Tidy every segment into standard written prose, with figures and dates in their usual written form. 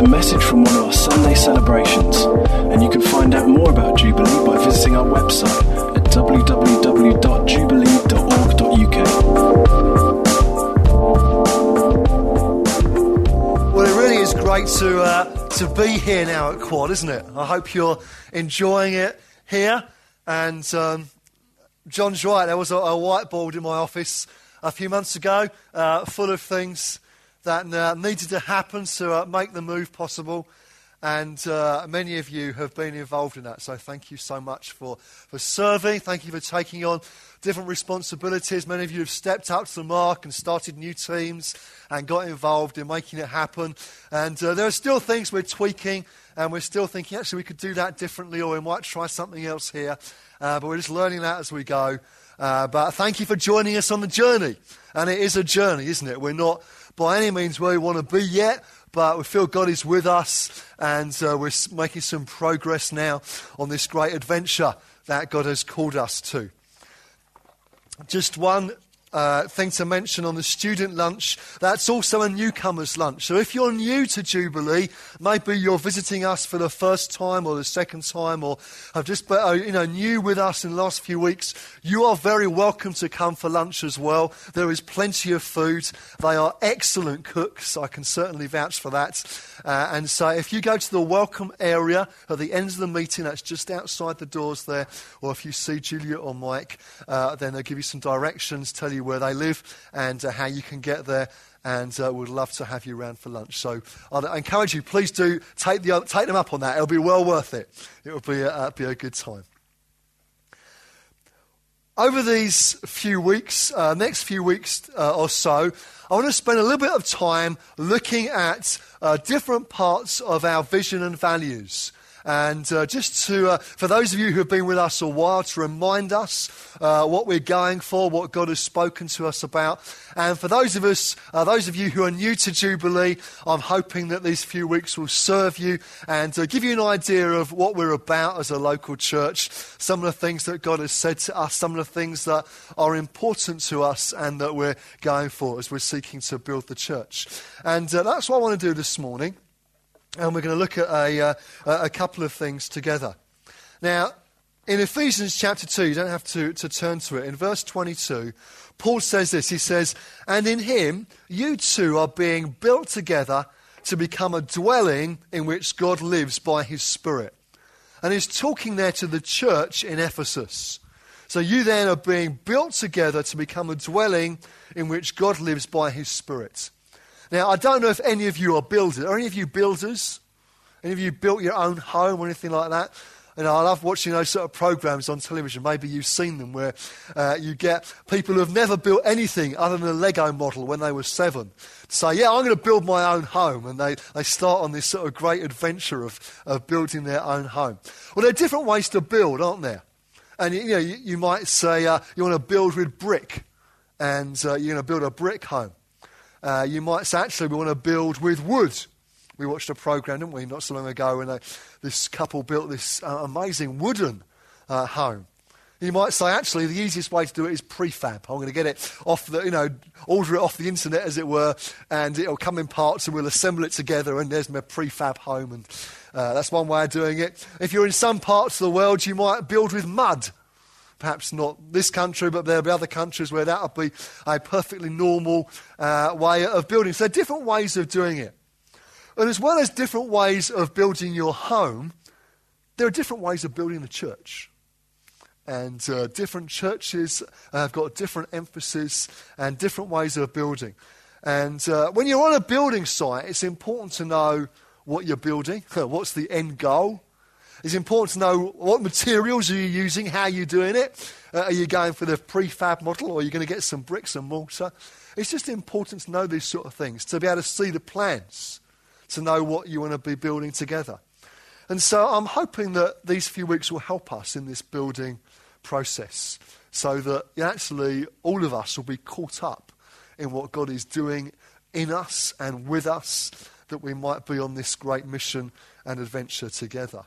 a message from one of our Sunday celebrations, and you can find out more about Jubilee by visiting our website at www.jubilee.org.uk. Well, it really is great to be here now at Quad, isn't it? I hope you're enjoying it here. And John's right, there was a whiteboard in my office a few months ago full of things that needed to happen to make the move possible. And many of you have been involved in that. So thank you so much for serving. Thank you for taking on different responsibilities. Many of you have stepped up to the mark and started new teams and got involved in making it happen. And there are still things we're tweaking and we're still thinking, actually, we could do that differently, or we might try something else here. But we're just learning that as we go. But thank you for joining us on the journey. And it is a journey, isn't it? We're not by any means where we want to be yet, but we feel God is with us, and we're making some progress now on this great adventure that God has called us to. Just one thing to mention on the student lunch, that's also a newcomer's lunch. So if you're new to Jubilee, maybe you're visiting us for the first time or the second time, or have just been new with us in the last few weeks, you are very welcome to come for lunch as well. There is plenty of food. They are excellent cooks. I can certainly vouch for that. And so if you go to the welcome area at the end of the meeting, that's just outside the doors there, or if you see Julia or Mike, then they'll give you some directions, tell you where they live and how you can get there, and we'd love to have you around for lunch. So I encourage you, please do take them up on that. It'll be well worth it. It'll be a good time. Over these few weeks, next few weeks or so, I want to spend a little bit of time looking at different parts of our vision and values. And just to, for those of you who have been with us a while, to remind us what we're going for, what God has spoken to us about. And for those of you who are new to Jubilee, I'm hoping that these few weeks will serve you and give you an idea of what we're about as a local church, some of the things that God has said to us, some of the things that are important to us and that we're going for as we're seeking to build the church. And that's what I want to do this morning. And we're going to look at a couple of things together. Now, in Ephesians chapter 2, you don't have to turn to it. In verse 22, Paul says this. He says, "And in him, you two are being built together to become a dwelling in which God lives by his Spirit." And he's talking there to the church in Ephesus. So you then are being built together to become a dwelling in which God lives by his Spirit. Now, I don't know if any of you are builders. Are any of you builders? Any of you built your own home or anything like that? And I love watching those sort of programs on television. Maybe you've seen them, where you get people who have never built anything other than a Lego model when they were 7. Say, yeah, I'm going to build my own home. And they start on this sort of great adventure of building their own home. Well, there are different ways to build, aren't there? And you might say you want to build with brick, and you're going to build a brick home. You might say, actually, we want to build with wood. We watched a program, didn't we, not so long ago, when this couple built this amazing wooden home. You might say, actually, the easiest way to do it is prefab. I'm going to get it off the, order it off the internet, as it were, and it'll come in parts, and we'll assemble it together, and there's my prefab home, and that's one way of doing it. If you're in some parts of the world, you might build with mud. Perhaps not this country, but there'll be other countries where that will be a perfectly normal way of building. So different ways of doing it. And as well as different ways of building your home, there are different ways of building the church. And different churches have got different emphasis and different ways of building. And when you're on a building site, it's important to know what you're building, what's the end goal. It's important to know what materials are you using, how you're doing it. Are you going for the prefab model, or are you going to get some bricks and mortar? It's just important to know these sort of things, to be able to see the plans, to know what you want to be building together. And so I'm hoping that these few weeks will help us in this building process, so that actually all of us will be caught up in what God is doing in us and with us, that we might be on this great mission and adventure together.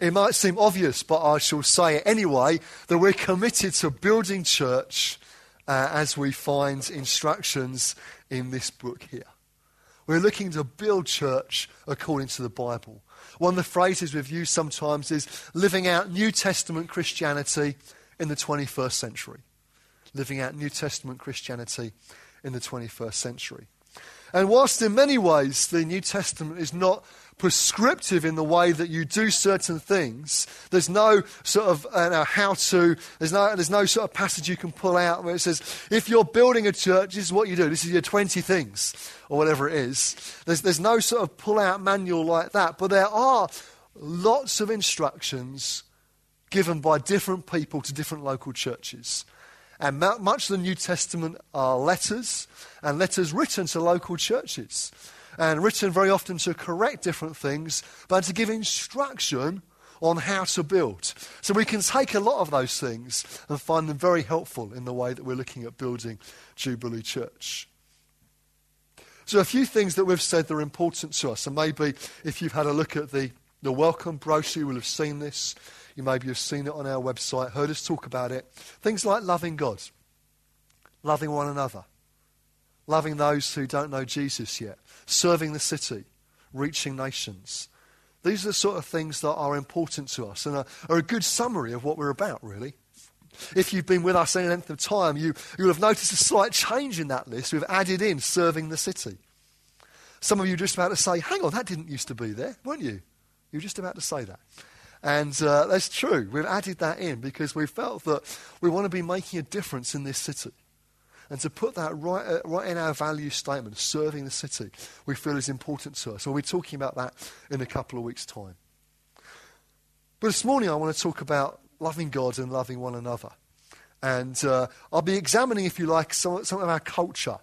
It might seem obvious, but I shall say it anyway, that we're committed to building church as we find instructions in this book here. We're looking to build church according to the Bible. One of the phrases we've used sometimes is living out New Testament Christianity in the 21st century. Living out New Testament Christianity in the 21st century. And whilst in many ways the New Testament is not prescriptive in the way that you do certain things, there's no sort of how-to, there's no sort of passage you can pull out where it says, if you're building a church, this is what you do, this is your 20 things, or whatever it is. There's no sort of pull-out manual like that, but there are lots of instructions given by different people to different local churches. And much of the New Testament are letters, and letters written to local churches, and written very often to correct different things, but to give instruction on how to build. So we can take a lot of those things and find them very helpful in the way that we're looking at building Jubilee Church. So a few things that we've said that are important to us, and maybe if you've had a look at the welcome brochure, you will have seen this. You maybe have seen it on our website, heard us talk about it. Things like loving God, loving one another, loving those who don't know Jesus yet, serving the city, reaching nations. These are the sort of things that are important to us and are a good summary of what we're about, really. If you've been with us any length of time, you'll have noticed a slight change in that list. We've added in serving the city. Some of you are just about to say, hang on, that didn't used to be there, weren't you? You were just about to say that. And that's true. We've added that in because we felt that we want to be making a difference in this city. And to put that right in our value statement, serving the city, we feel is important to us. And we'll be talking about that in a couple of weeks' time. But this morning I want to talk about loving God and loving one another. And I'll be examining, if you like, some of our culture,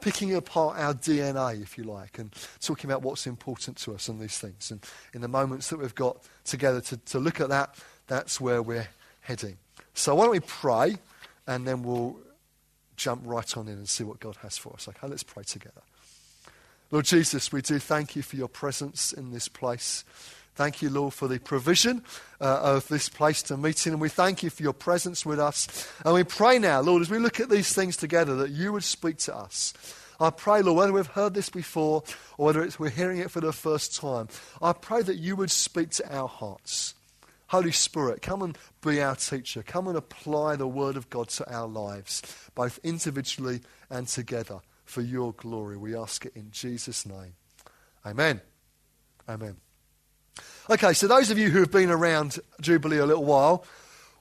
picking apart our DNA, if you like, and talking about what's important to us and these things. And in the moments that we've got together to look at that, that's where we're heading. So why don't we pray, and then we'll jump right on in and see what God has for us. Okay, let's pray together. Lord Jesus, we do thank you for your presence in this place. Thank you, Lord, for the provision of this place to meet in. And we thank you for your presence with us. And we pray now, Lord, as we look at these things together, that you would speak to us. I pray, Lord, whether we've heard this before or whether we're hearing it for the first time, I pray that you would speak to our hearts. Holy Spirit, come and be our teacher. Come and apply the word of God to our lives, both individually and together, for your glory. We ask it in Jesus' name. Amen. Amen. Okay, so those of you who have been around Jubilee a little while,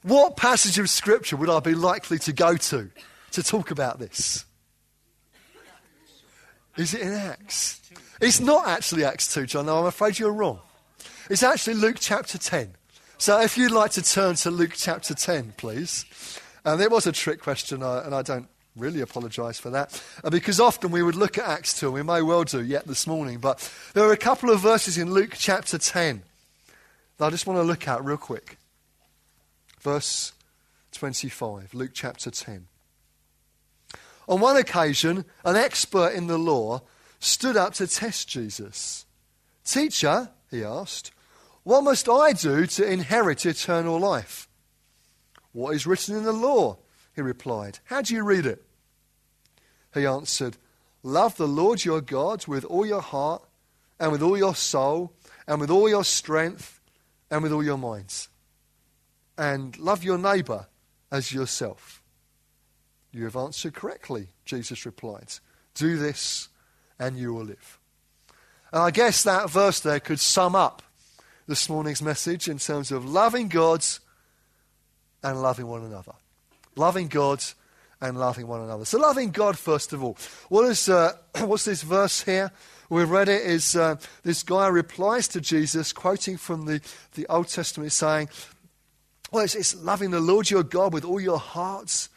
what passage of Scripture would I be likely to go to talk about this? Is it in Acts? It's not actually Acts 2, John. No, I'm afraid you're wrong. It's actually Luke chapter 10. So if you'd like to turn to Luke chapter 10, please. And it was a trick question, and I don't really apologise for that, because often we would look at Acts 2, and we may well do yet this morning, but there are a couple of verses in Luke chapter 10 that I just want to look at real quick. Verse 25, Luke chapter 10. On one occasion, an expert in the law stood up to test Jesus. Teacher, he asked, what must I do to inherit eternal life? What is written in the law? He replied. How do you read it? He answered, love the Lord your God with all your heart and with all your soul and with all your strength and with all your minds. And love your neighbour as yourself. You have answered correctly, Jesus replied. Do this and you will live. And I guess that verse there could sum up this morning's message in terms of loving God and loving one another. Loving God and loving one another. So loving God, first of all. What's this verse here? We've read it. This guy replies to Jesus, quoting from the Old Testament, saying, well, it's loving the Lord your God with all your heart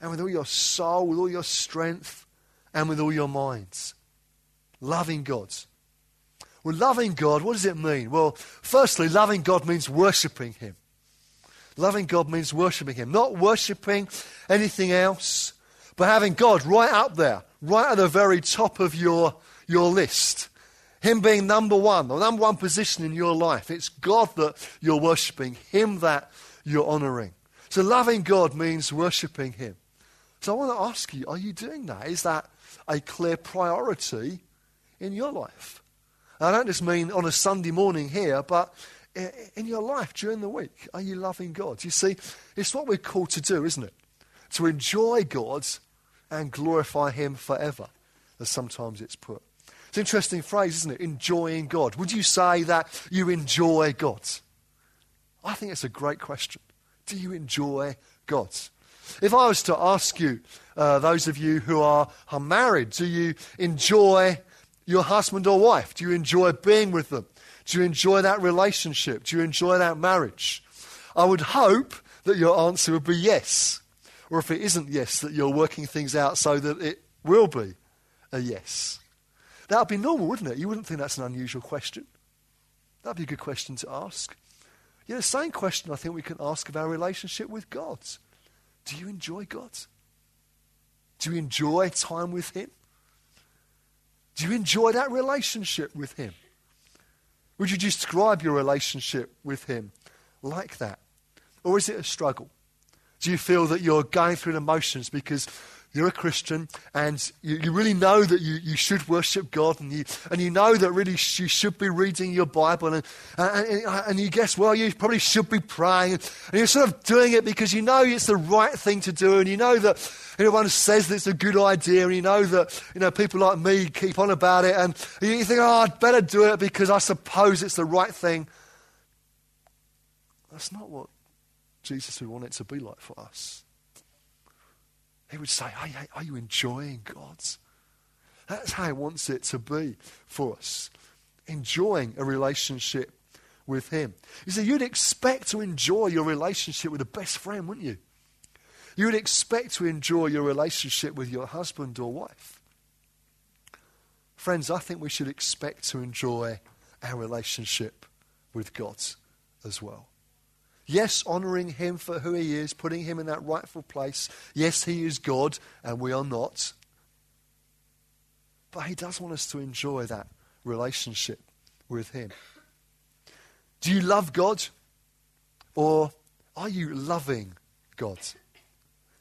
and with all your soul, with all your strength and with all your minds. Loving God. Well, loving God, what does it mean? Well, firstly, loving God means worshipping him. Loving God means worshipping him. Not worshipping anything else, but having God right up there, right at the very top of your list. Him being number one, the number one position in your life. It's God that you're worshipping, him that you're honouring. So loving God means worshipping him. So I want to ask you, are you doing that? Is that a clear priority in your life. I don't just mean on a Sunday morning here, but in your life during the week. Are you loving God? You see, it's what we're called to do, isn't it? To enjoy God and glorify him forever, as sometimes it's put. It's an interesting phrase, isn't it? Enjoying God. Would you say that you enjoy God? I think it's a great question. Do you enjoy God? If I was to ask you, those of you who are married, do you enjoy your husband or wife? Do you enjoy being with them? Do you enjoy that relationship? Do you enjoy that marriage? I would hope that your answer would be yes. Or if it isn't yes, that you're working things out so that it will be a yes. That would be normal, wouldn't it? You wouldn't think that's an unusual question. That would be a good question to ask. Yeah, the same question I think we can ask of our relationship with God. Do you enjoy God? Do you enjoy time with him? Do you enjoy that relationship with him? Would you describe your relationship with him like that? Or is it a struggle? Do you feel that you're going through the motions because you're a Christian and you really know that you should worship God and you know that really you should be reading your Bible and you guess, well, you probably should be praying and you're sort of doing it because you know it's the right thing to do and you know that everyone says that it's a good idea and you know that people like me keep on about it and you think, oh, I'd better do it because I suppose it's the right thing. That's not what Jesus would want it to be like for us. He would say, are you enjoying God? That's how he wants it to be for us. Enjoying a relationship with him. You see, you'd expect to enjoy your relationship with a best friend, wouldn't you? You would expect to enjoy your relationship with your husband or wife. Friends, I think we should expect to enjoy our relationship with God as well. Yes, honouring him for who he is, putting him in that rightful place. Yes, he is God, and we are not. But he does want us to enjoy that relationship with him. Do you love God? Or are you loving God?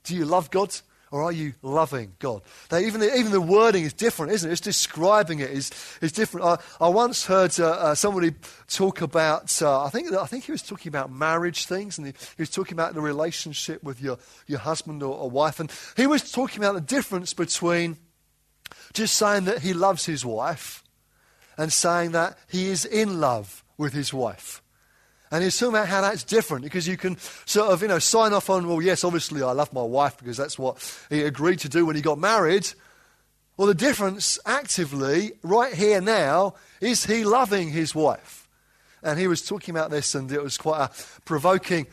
Do you love God? Or are you loving God? Now, even the wording is different, isn't it? It's describing it is different. I once heard somebody talk about, I think he was talking about marriage things, and he was talking about the relationship with your husband or wife, and he was talking about the difference between just saying that he loves his wife and saying that he is in love with his wife. And he's talking about how that's different because you can sort of, sign off on, well, yes, obviously I love my wife because that's what he agreed to do when he got married. Well, the difference actively right here now is he loving his wife. And he was talking about this and it was quite a provoking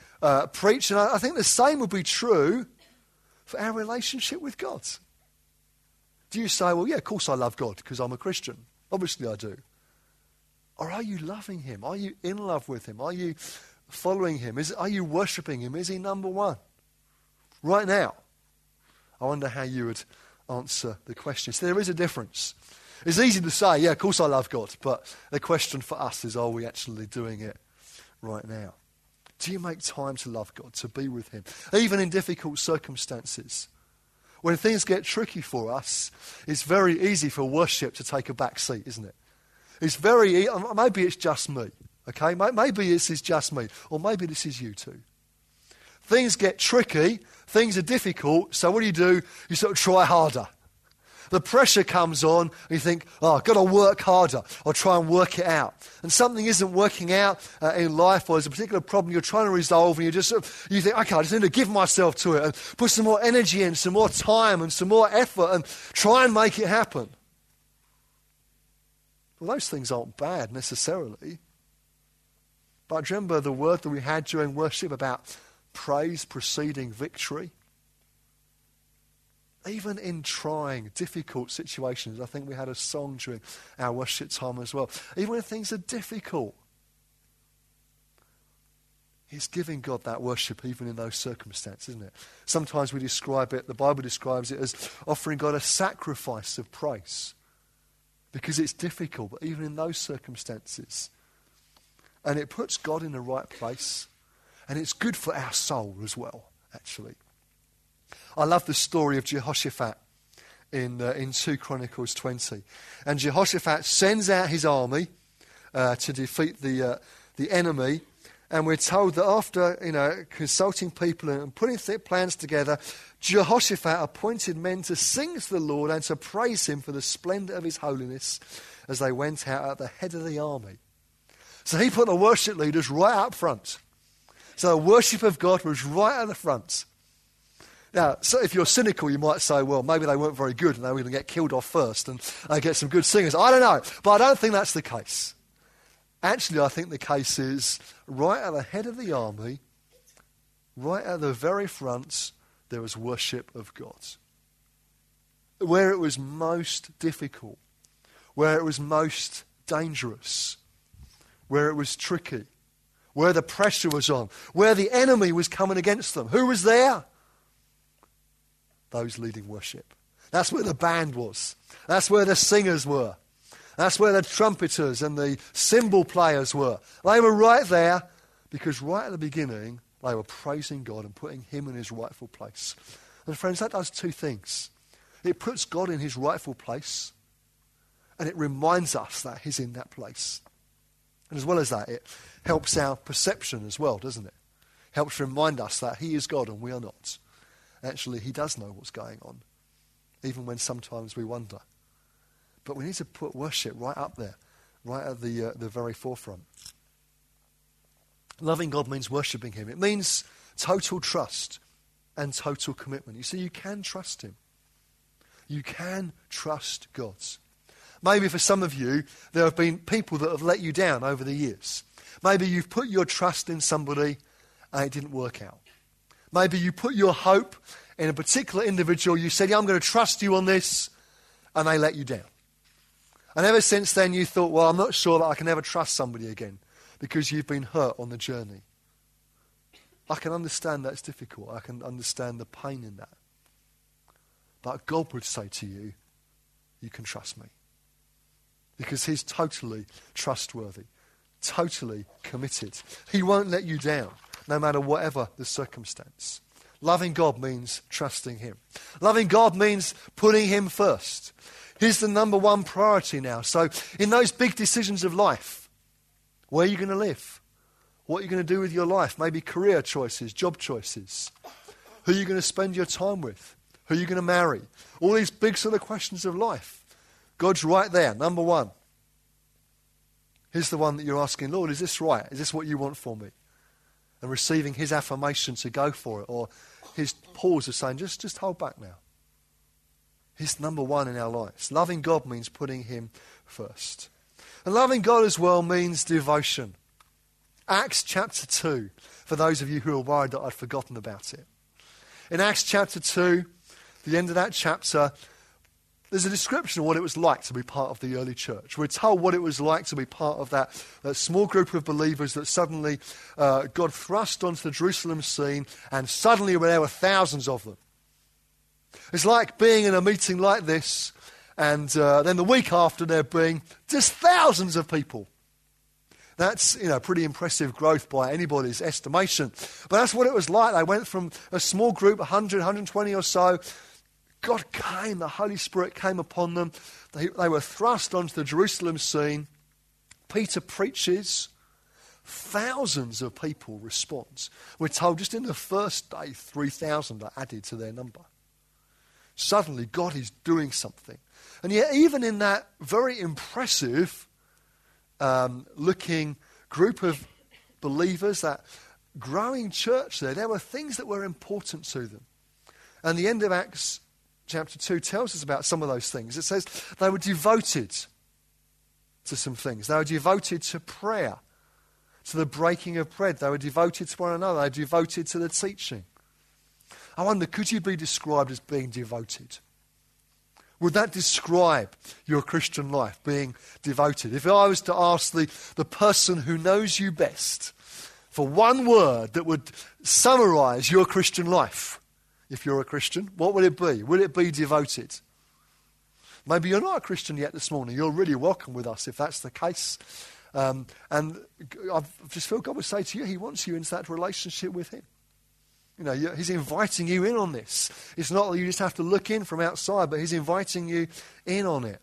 preach. And I think the same would be true for our relationship with God. Do you say, well, yeah, of course I love God because I'm a Christian. Obviously I do. Or are you loving him? Are you in love with him? Are you following him? Are you worshipping him? Is he number one? Right now, I wonder how you would answer the question. So there is a difference. It's easy to say, yeah, of course I love God, but the question for us is, are we actually doing it right now? Do you make time to love God, to be with him? Even in difficult circumstances. When things get tricky for us, it's very easy for worship to take a back seat, isn't it? It's very, maybe it's just me, okay? Maybe this is just me, or maybe this is you too. Things get tricky, things are difficult, so what do? You sort of try harder. The pressure comes on, and you think, oh, I've got to work harder. I'll try and work it out. And something isn't working out in life, or there's a particular problem you're trying to resolve, and you think, okay, I just need to give myself to it, and put some more energy in, some more time, and some more effort, and try and make it happen. Well, those things aren't bad necessarily. But remember the word that we had during worship about praise preceding victory? Even in trying, difficult situations, I think we had a song during our worship time as well. Even when things are difficult, it's giving God that worship even in those circumstances, isn't it? Sometimes we describe it, the Bible describes it as offering God a sacrifice of praise. Because it's difficult, but even in those circumstances. And it puts God in the right place. And it's good for our soul as well, actually. I love the story of Jehoshaphat in 2 Chronicles 20. And Jehoshaphat sends out his army to defeat the enemy. And we're told that after, consulting people and putting plans together, Jehoshaphat appointed men to sing to the Lord and to praise him for the splendor of his holiness as they went out at the head of the army. So he put the worship leaders right up front. So the worship of God was right at the front. Now, so if you're cynical, you might say, well, maybe they weren't very good and they were going to get killed off first and they get some good singers. I don't know, but I don't think that's the case. Actually, I think the case is right at the head of the army, right at the very front, there was worship of God. Where it was most difficult, where it was most dangerous, where it was tricky, where the pressure was on, where the enemy was coming against them. Who was there? Those leading worship. That's where the band was. That's where the singers were. That's where the trumpeters and the cymbal players were. They were right there because right at the beginning, they were praising God and putting him in his rightful place. And friends, that does two things. It puts God in his rightful place, and it reminds us that he's in that place. And as well as that, it helps our perception as well, doesn't it? Helps remind us that he is God and we are not. Actually, he does know what's going on, even when sometimes we wonder. But we need to put worship right up there, right at the very forefront. Loving God means worshipping him. It means total trust and total commitment. You see, you can trust him. You can trust God. Maybe for some of you, there have been people that have let you down over the years. Maybe you've put your trust in somebody and it didn't work out. Maybe you put your hope in a particular individual. You said, yeah, I'm going to trust you on this, and they let you down. And ever since then, you thought, well, I'm not sure that I can ever trust somebody again because you've been hurt on the journey. I can understand that's difficult. I can understand the pain in that. But God would say to you, you can trust me because he's totally trustworthy, totally committed. He won't let you down no matter whatever the circumstance. Loving God means trusting him. Loving God means putting him first. He's the number one priority now. So in those big decisions of life, where are you going to live? What are you going to do with your life? Maybe career choices, job choices. Who are you going to spend your time with? Who are you going to marry? All these big sort of questions of life. God's right there, number one. He's the one that you're asking, Lord, is this right? Is this what you want for me? And receiving his affirmation to go for it, or his pause of saying, just hold back now. He's number one in our lives. Loving God means putting him first. And loving God as well means devotion. Acts chapter 2, for those of you who are worried that I'd forgotten about it. In Acts chapter 2, the end of that chapter, there's a description of what it was like to be part of the early church. We're told what it was like to be part of that small group of believers that suddenly God thrust onto the Jerusalem scene, and suddenly there were thousands of them. It's like being in a meeting like this, and then the week after there being just thousands of people. That's pretty impressive growth by anybody's estimation. But that's what it was like. They went from a small group, 100, 120 or so. God came, the Holy Spirit came upon them. They were thrust onto the Jerusalem scene. Peter preaches. Thousands of people respond. We're told just in the first day, 3,000 are added to their number. Suddenly, God is doing something. And yet, even in that very impressive looking group of believers, that growing church there were things that were important to them. And the end of Acts chapter 2 tells us about some of those things. It says they were devoted to some things. They were devoted to prayer, to the breaking of bread. They were devoted to one another. They were devoted to the teaching. I wonder, could you be described as being devoted? Would that describe your Christian life, being devoted? If I was to ask the person who knows you best for one word that would summarize your Christian life, if you're a Christian, what would it be? Would it be devoted? Maybe you're not a Christian yet this morning. You're really welcome with us if that's the case. And I just feel God would say to you, he wants you into that relationship with him. You know, he's inviting you in on this. It's not that you just have to look in from outside, but he's inviting you in on it.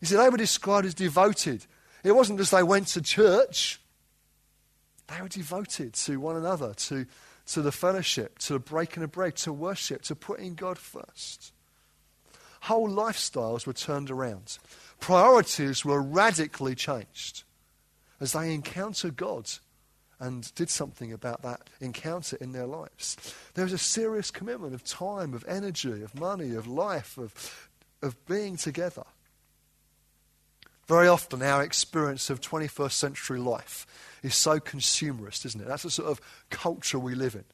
He said they were described as devoted. It wasn't just they went to church. They were devoted to one another, to the fellowship, to the breaking of bread, to worship, to putting God first. Whole lifestyles were turned around. Priorities were radically changed as they encountered God and did something about that encounter in their lives. There was a serious commitment of time, of energy, of money, of life, of being together. Very often our experience of 21st century life is so consumerist, isn't it? That's the sort of culture we live in.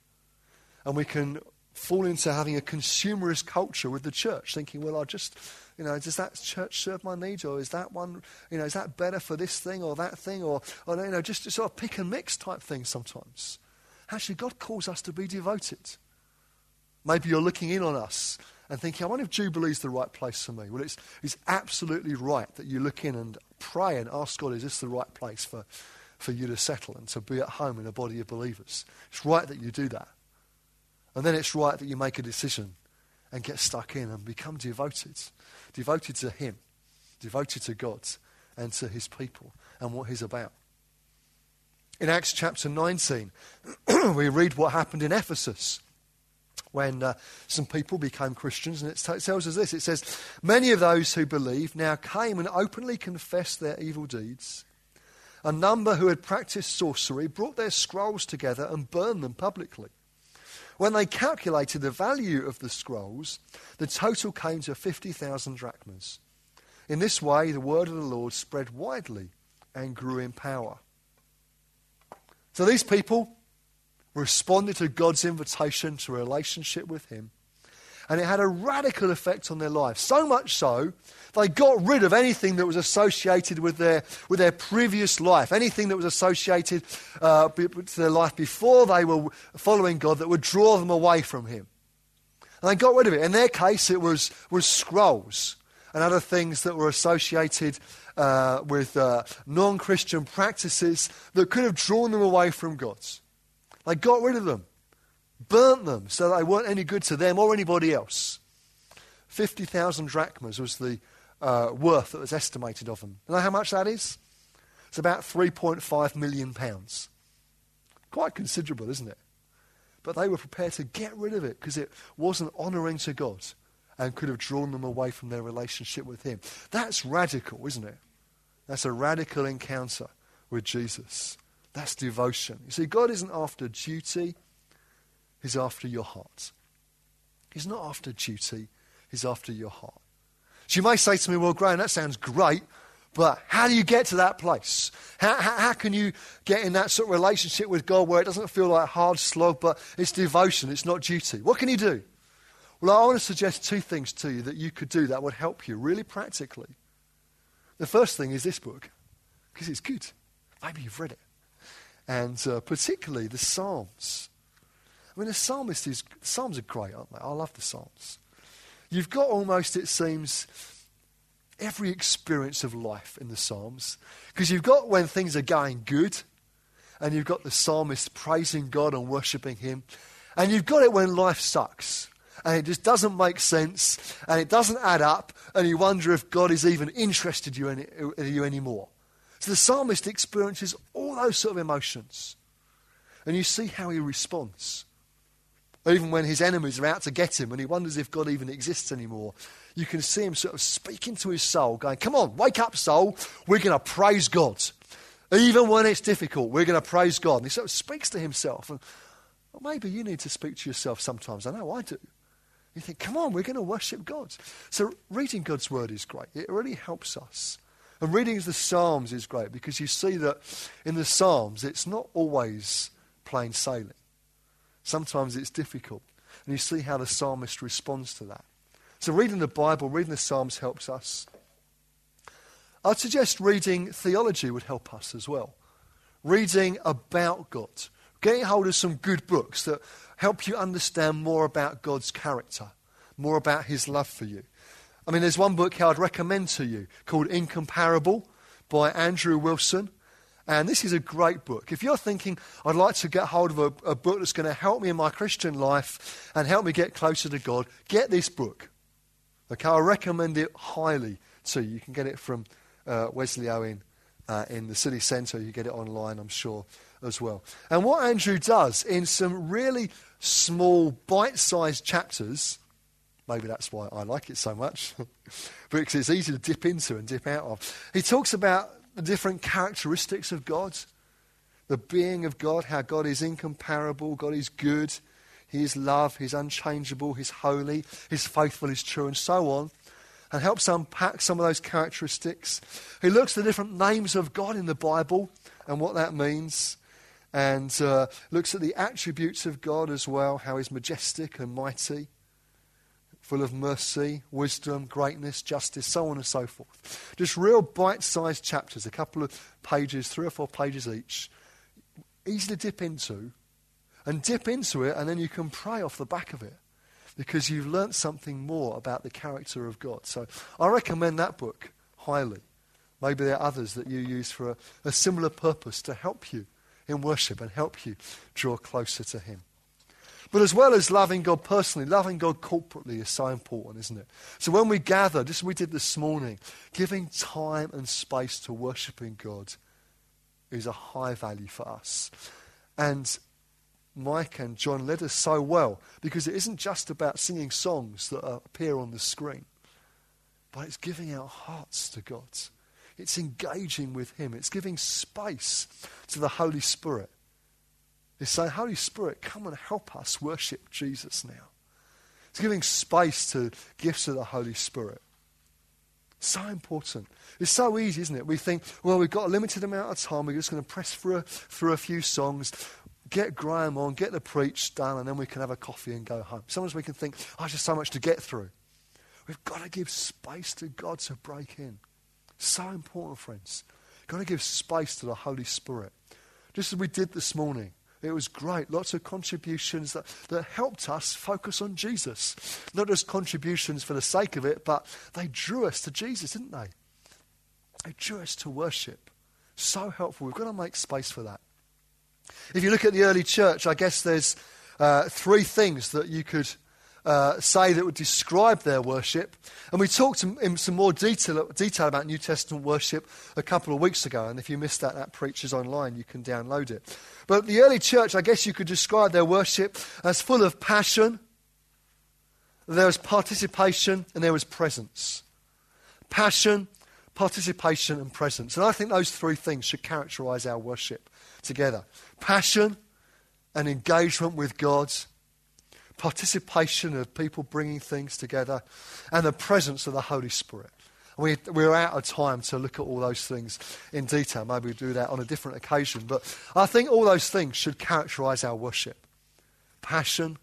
And we can fall into having a consumerist culture with the church, thinking, well, does that church serve my needs, or is that one, is that better for this thing or that thing, or just sort of pick and mix type thing sometimes. Actually, God calls us to be devoted. Maybe you're looking in on us and thinking, I wonder if Jubilee's the right place for me. Well, it's absolutely right that you look in and pray and ask God, is this the right place for you to settle and to be at home in a body of believers? It's right that you do that. And then it's right that you make a decision and get stuck in and become devoted. Devoted to him, devoted to God and to his people and what he's about. In Acts chapter 19, we read what happened in Ephesus when some people became Christians. And it tells us this. It says, many of those who believed now came and openly confessed their evil deeds. A number who had practiced sorcery brought their scrolls together and burned them publicly. When they calculated the value of the scrolls, the total came to 50,000 drachmas. In this way, the word of the Lord spread widely and grew in power. So these people responded to God's invitation to a relationship with him, and it had a radical effect on their lives. So much so, they got rid of anything that was associated with their previous life, anything that was associated to their life before they were following God that would draw them away from him. And they got rid of it. In their case, it was scrolls and other things that were associated with non-Christian practices that could have drawn them away from God. They got rid of them, burnt them, so they weren't any good to them or anybody else. 50,000 drachmas was the worth that was estimated of them. You know how much that is? It's about £3.5 million. Quite considerable, isn't it? But they were prepared to get rid of it because it wasn't honouring to God and could have drawn them away from their relationship with him. That's radical, isn't it? That's a radical encounter with Jesus. That's devotion. You see, God isn't after duty. He's after your heart. He's not after duty. He's after your heart. So you may say to me, well, Graham, that sounds great, but how do you get to that place? How can you get in that sort of relationship with God where it doesn't feel like a hard slog, but it's devotion, it's not duty? What can you do? Well, I want to suggest two things to you that you could do that would help you really practically. The first thing is this book, because it's good. Maybe you've read it. And particularly the Psalms. I mean, the Psalms are great, aren't they? I love the Psalms. You've got almost, it seems, every experience of life in the Psalms. Because you've got when things are going good, and you've got the psalmist praising God and worshipping him. And you've got it when life sucks, and it just doesn't make sense, and it doesn't add up, and you wonder if God is even interested in you anymore. So the psalmist experiences all those sort of emotions. And you see how he responds. Even when his enemies are out to get him and he wonders if God even exists anymore, you can see him sort of speaking to his soul, going, come on, wake up, soul. We're going to praise God. Even when it's difficult, we're going to praise God. And he sort of speaks to himself. And well, maybe you need to speak to yourself sometimes. I know I do. You think, come on, we're going to worship God. So reading God's word is great. It really helps us. And reading the Psalms is great because you see that in the Psalms, it's not always plain sailing. Sometimes it's difficult. And you see how the psalmist responds to that. So reading the Bible, reading the Psalms helps us. I'd suggest reading theology would help us as well. Reading about God. Getting hold of some good books that help you understand more about God's character, more about his love for you. I mean, there's one book I'd recommend to you called Incomparable by Andrew Wilson. And this is a great book. If you're thinking, I'd like to get hold of a book that's going to help me in my Christian life and help me get closer to God, get this book. Okay, I recommend it highly to you. You can get it from Wesley Owen in the city centre. You get it online, I'm sure, as well. And what Andrew does in some really small, bite-sized chapters, maybe that's why I like it so much, because it's easy to dip into and dip out of. He talks about the different characteristics of God, the being of God, how God is incomparable, God is good, He is love, He's unchangeable, He's holy, He's faithful, He's true, and so on, and helps unpack some of those characteristics. He looks at the different names of God in the Bible and what that means, and looks at the attributes of God as well, how He's majestic and mighty, full of mercy, wisdom, greatness, justice, so on and so forth. Just real bite-sized chapters, a couple of pages, 3 or 4 pages each, easy to dip into, and dip into it, and then you can pray off the back of it, because you've learnt something more about the character of God. So I recommend that book highly. Maybe there are others that you use for a similar purpose to help you in worship and help you draw closer to Him. But as well as loving God personally, loving God corporately is so important, isn't it? So when we gather, just as we did this morning, giving time and space to worshiping God is a high value for us. And Mike and John led us so well, because it isn't just about singing songs that appear on the screen, but it's giving our hearts to God. It's engaging with Him. It's giving space to the Holy Spirit. They say, Holy Spirit, come and help us worship Jesus now. It's giving space to gifts of the Holy Spirit. So important. It's so easy, isn't it? We think, well, we've got a limited amount of time. We're just going to press through a few songs, get Graham on, get the preach done, and then we can have a coffee and go home. Sometimes we can think, oh, there's just so much to get through. We've got to give space to God to break in. So important, friends. Got to give space to the Holy Spirit. Just as we did this morning. It was great. Lots of contributions that helped us focus on Jesus. Not just contributions for the sake of it, but they drew us to Jesus, didn't they? They drew us to worship. So helpful. We've got to make space for that. If you look at the early church, I guess there's 3 things that you could say that would describe their worship. And we talked in some more detail about New Testament worship a couple of weeks ago, and if you missed that preach is online, you can download it. But the early church, I guess you could describe their worship as full of passion, there was participation, and there was presence. Passion, participation, and presence. And I think those 3 things should characterize our worship together. Passion and engagement with God, participation of people bringing things together, and the presence of the Holy Spirit. We're out of time to look at all those things in detail. Maybe we'll do that on a different occasion. But I think all those things should characterize our worship. Passion,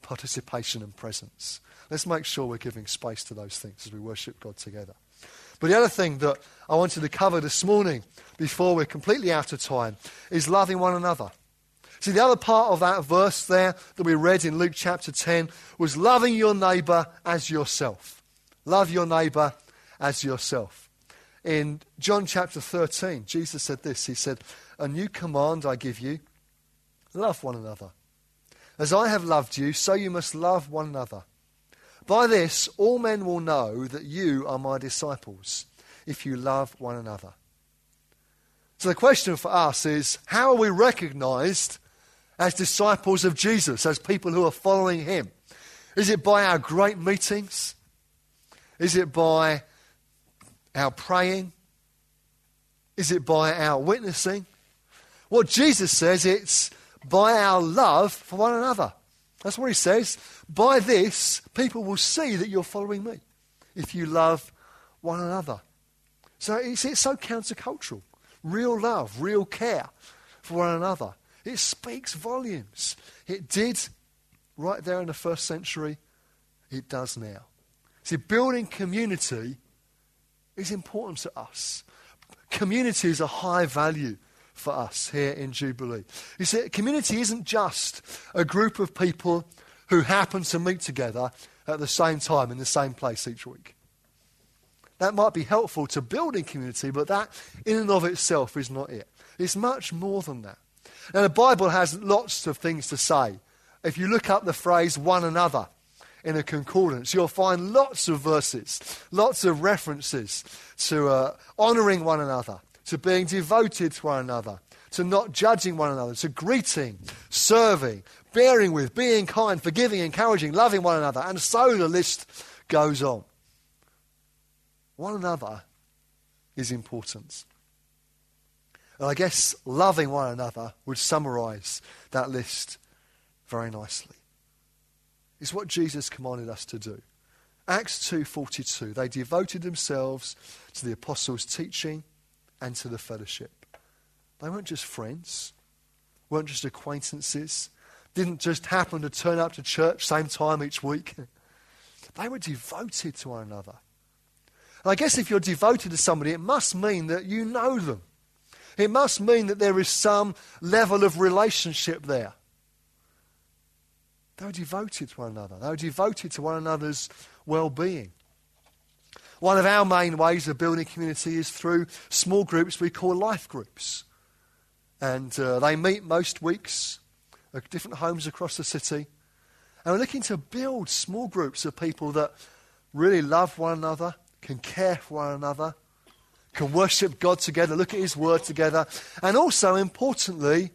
participation, and presence. Let's make sure we're giving space to those things as we worship God together. But the other thing that I wanted to cover this morning before we're completely out of time is loving one another. See, the other part of that verse there that we read in Luke chapter 10 was loving your neighbour as yourself. Love your neighbour as yourself. In John chapter 13, Jesus said this. He said, "A new command I give you, love one another. As I have loved you, so you must love one another. By this, all men will know that you are my disciples, if you love one another." So the question for us is, how are we recognised as disciples of Jesus, as people who are following Him? Is it by our great meetings? Is it by our praying? Is it by our witnessing? What Jesus says, it's by our love for one another. That's what He says. By this, people will see that you're following me, if you love one another. So it's so countercultural. Real love, real care for one another. It speaks volumes. It did right there in the first century. It does now. See, building community is important to us. Community is a high value for us here in Jubilee. You see, community isn't just a group of people who happen to meet together at the same time in the same place each week. That might be helpful to building community, but that in and of itself is not it. It's much more than that. Now, the Bible has lots of things to say. If you look up the phrase one another in a concordance, you'll find lots of verses, lots of references to honouring one another, to being devoted to one another, to not judging one another, to greeting, serving, bearing with, being kind, forgiving, encouraging, loving one another. And so the list goes on. One another is important. And I guess loving one another would summarise that list very nicely. It's what Jesus commanded us to do. Acts 2:42, they devoted themselves to the apostles' teaching and to the fellowship. They weren't just friends, weren't just acquaintances, didn't just happen to turn up to church same time each week. They were devoted to one another. And I guess if you're devoted to somebody, it must mean that you know them. It must mean that there is some level of relationship there. They were devoted to one another. They were devoted to one another's well-being. One of our main ways of building community is through small groups we call life groups. And they meet most weeks at different homes across the city. And we're looking to build small groups of people that really love one another, can care for one another, can worship God together, look at his word together, and also, importantly,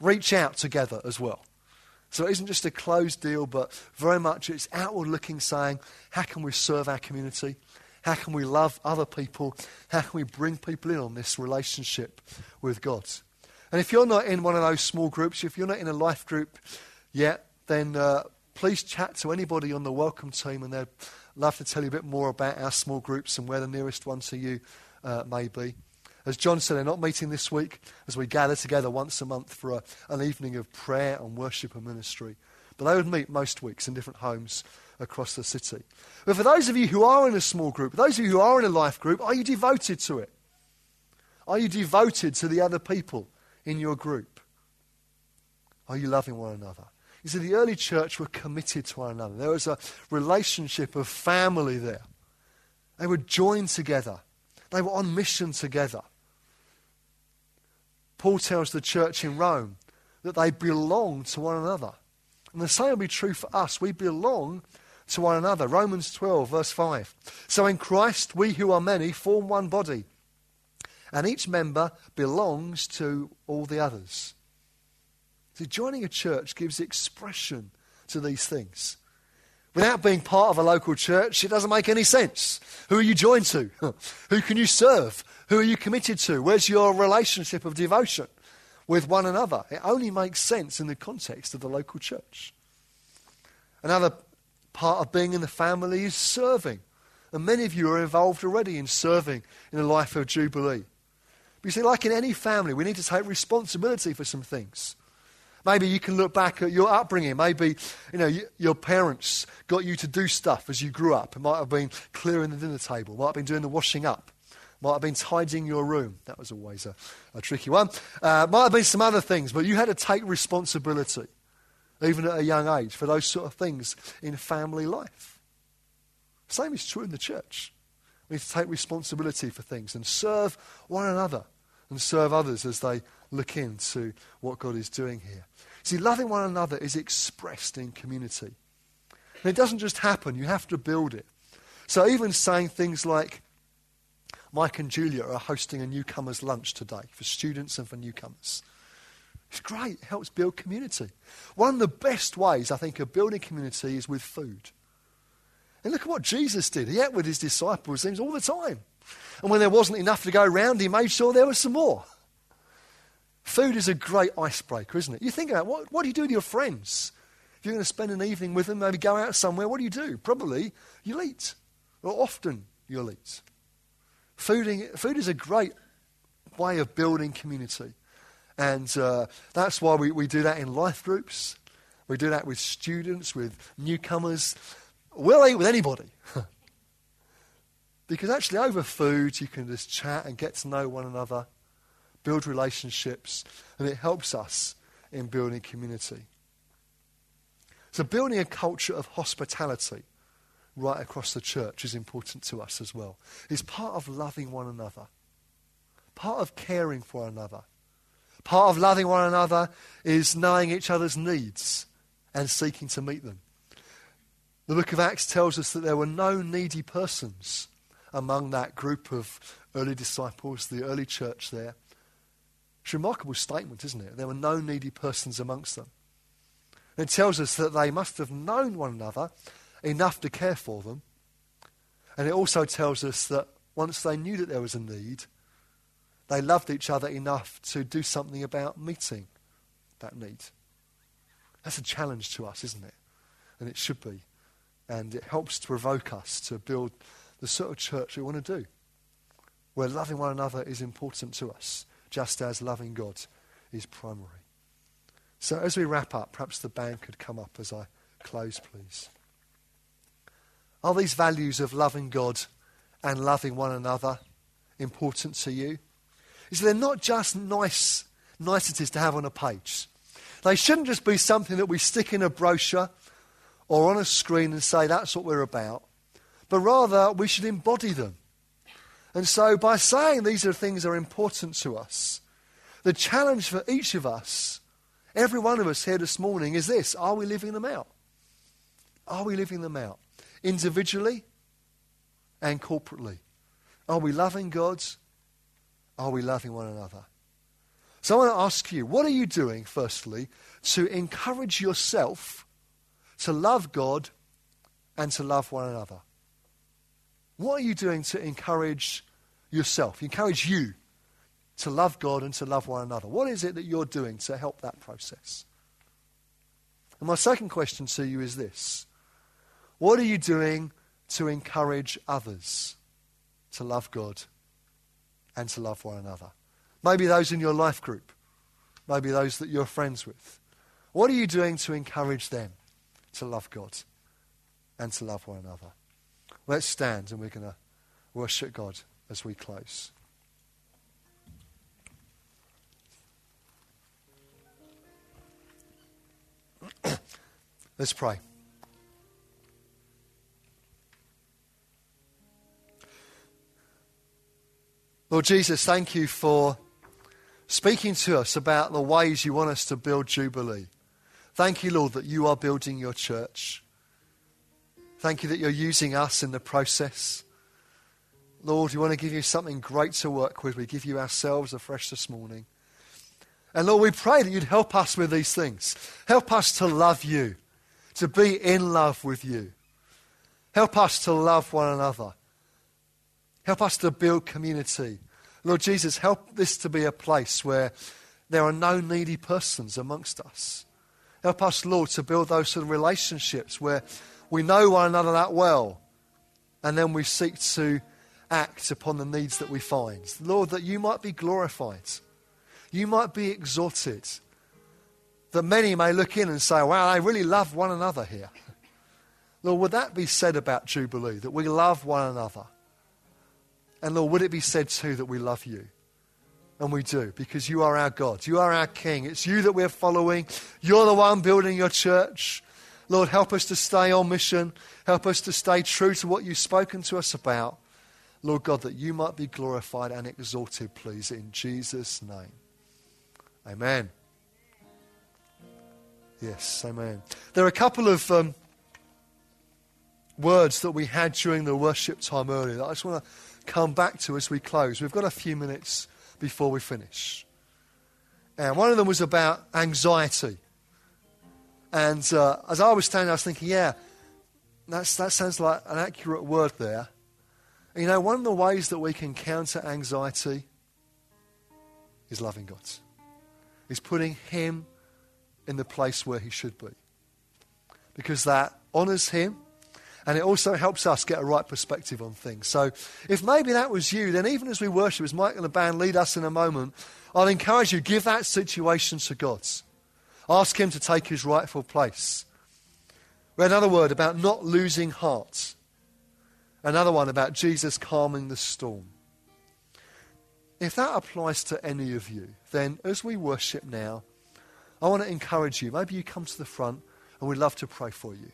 reach out together as well. So it isn't just a closed deal, but very much it's outward looking, saying, how can we serve our community? How can we love other people? How can we bring people in on this relationship with God? And if you're not in one of those small groups, if you're not in a life group yet, then please chat to anybody on the welcome team, and they'd love to tell you a bit more about our small groups and where the nearest one to you may be. As John said, they're not meeting this week as we gather together once a month for an evening of prayer and worship and ministry. But they would meet most weeks in different homes across the city. But for those of you who are in a small group, those of you who are in a life group, are you devoted to it? Are you devoted to the other people in your group? Are you loving one another? You see, the early church were committed to one another. There was a relationship of family there. They were joined together. They were on mission together. Paul tells the church in Rome that they belong to one another. And the same will be true for us. We belong to one another. Romans 12, verse 5. So in Christ, we who are many form one body, and each member belongs to all the others. So joining a church gives expression to these things. Without being part of a local church, it doesn't make any sense. Who are you joined to? Who can you serve? Who are you committed to? Where's your relationship of devotion with one another? It only makes sense in the context of the local church. Another part of being in the family is serving. And many of you are involved already in serving in the life of Jubilee. But you see, like in any family, we need to take responsibility for some things. Maybe you can look back at your upbringing. Maybe your parents got you to do stuff as you grew up. It might have been clearing the dinner table. Might have been doing the washing up. Might have been tidying your room. That was always a tricky one. Might have been some other things, but you had to take responsibility, even at a young age, for those sort of things in family life. Same is true in the church. We need to take responsibility for things and serve one another and serve others as they look into what God is doing here. See, loving one another is expressed in community. And it doesn't just happen, you have to build it. So even saying things like, Mike and Julia are hosting a newcomers' lunch today for students and for newcomers. It's great, it helps build community. One of the best ways, I think, of building community is with food. And look at what Jesus did. He ate with his disciples all the time. And when there wasn't enough to go around, he made sure there was some more. Food is a great icebreaker, isn't it? You think about what do you do with your friends? If you're going to spend an evening with them, maybe go out somewhere, what do you do? Probably you'll eat, or often you'll eat. Food is a great way of building community. And that's why we do that in life groups. We do that with students, with newcomers. We'll eat with anybody. Because actually over food, you can just chat and get to know one another, build relationships, and it helps us in building community. So building a culture of hospitality right across the church is important to us as well. It's part of loving one another, part of caring for another. Part of loving one another is knowing each other's needs and seeking to meet them. The book of Acts tells us that there were no needy persons among that group of early disciples, the early church there. It's a remarkable statement, isn't it? There were no needy persons amongst them. It tells us that they must have known one another enough to care for them. And it also tells us that once they knew that there was a need, they loved each other enough to do something about meeting that need. That's a challenge to us, isn't it? And it should be. And it helps to provoke us to build the sort of church we want to do, where loving one another is important to us, just as loving God is primary. So as we wrap up, perhaps the band could come up as I close, please. Are these values of loving God and loving one another important to you? Is they're not just niceties to have on a page. They shouldn't just be something that we stick in a brochure or on a screen and say that's what we're about, but rather we should embody them. And so by saying these are things that are important to us, the challenge for each of us, every one of us here this morning, is this: are we living them out? Are we living them out individually and corporately? Are we loving God? Are we loving one another? So I want to ask you, what are you doing, firstly, to encourage yourself to love God and to love one another? What are you doing to encourage yourself, encourage you to love God and to love one another? What is it that you're doing to help that process? And my second question to you is this: what are you doing to encourage others to love God and to love one another? Maybe those in your life group, maybe those that you're friends with. What are you doing to encourage them to love God and to love one another? Let's stand and we're going to worship God as we close. Let's pray. Lord Jesus, thank you for speaking to us about the ways you want us to build Jubilee. Thank you, Lord, that you are building your church. Thank you that you're using us in the process. Lord, we want to give you something great to work with. We give you ourselves afresh this morning. And Lord, we pray that you'd help us with these things. Help us to love you, to be in love with you. Help us to love one another. Help us to build community. Lord Jesus, help this to be a place where there are no needy persons amongst us. Help us, Lord, to build those sort of relationships where we know one another that well, and then we seek to act upon the needs that we find. Lord, that you might be glorified. You might be exalted. That many may look in and say, wow, I really love one another here. Lord, would that be said about Jubilee, that we love one another? And Lord, would it be said too that we love you? And we do, because you are our God. You are our King. It's you that we're following. You're the one building your church. Lord, help us to stay on mission. Help us to stay true to what you've spoken to us about. Lord God, that you might be glorified and exalted, please, in Jesus' name. Amen. Yes, amen. There are a couple of words that we had during the worship time earlier that I just want to come back to as we close. We've got a few minutes before we finish. And one of them was about anxiety. And as I was standing, I was thinking, yeah, that sounds like an accurate word there. And, you know, one of the ways that we can counter anxiety is loving God, is putting him in the place where he should be. Because that honours him, and it also helps us get a right perspective on things. So if maybe that was you, then even as we worship, as Mike and the band lead us in a moment, I'll encourage you, give that situation to God. Ask him to take his rightful place. We had another word about not losing heart. Another one about Jesus calming the storm. If that applies to any of you, then as we worship now, I want to encourage you. Maybe you come to the front and we'd love to pray for you.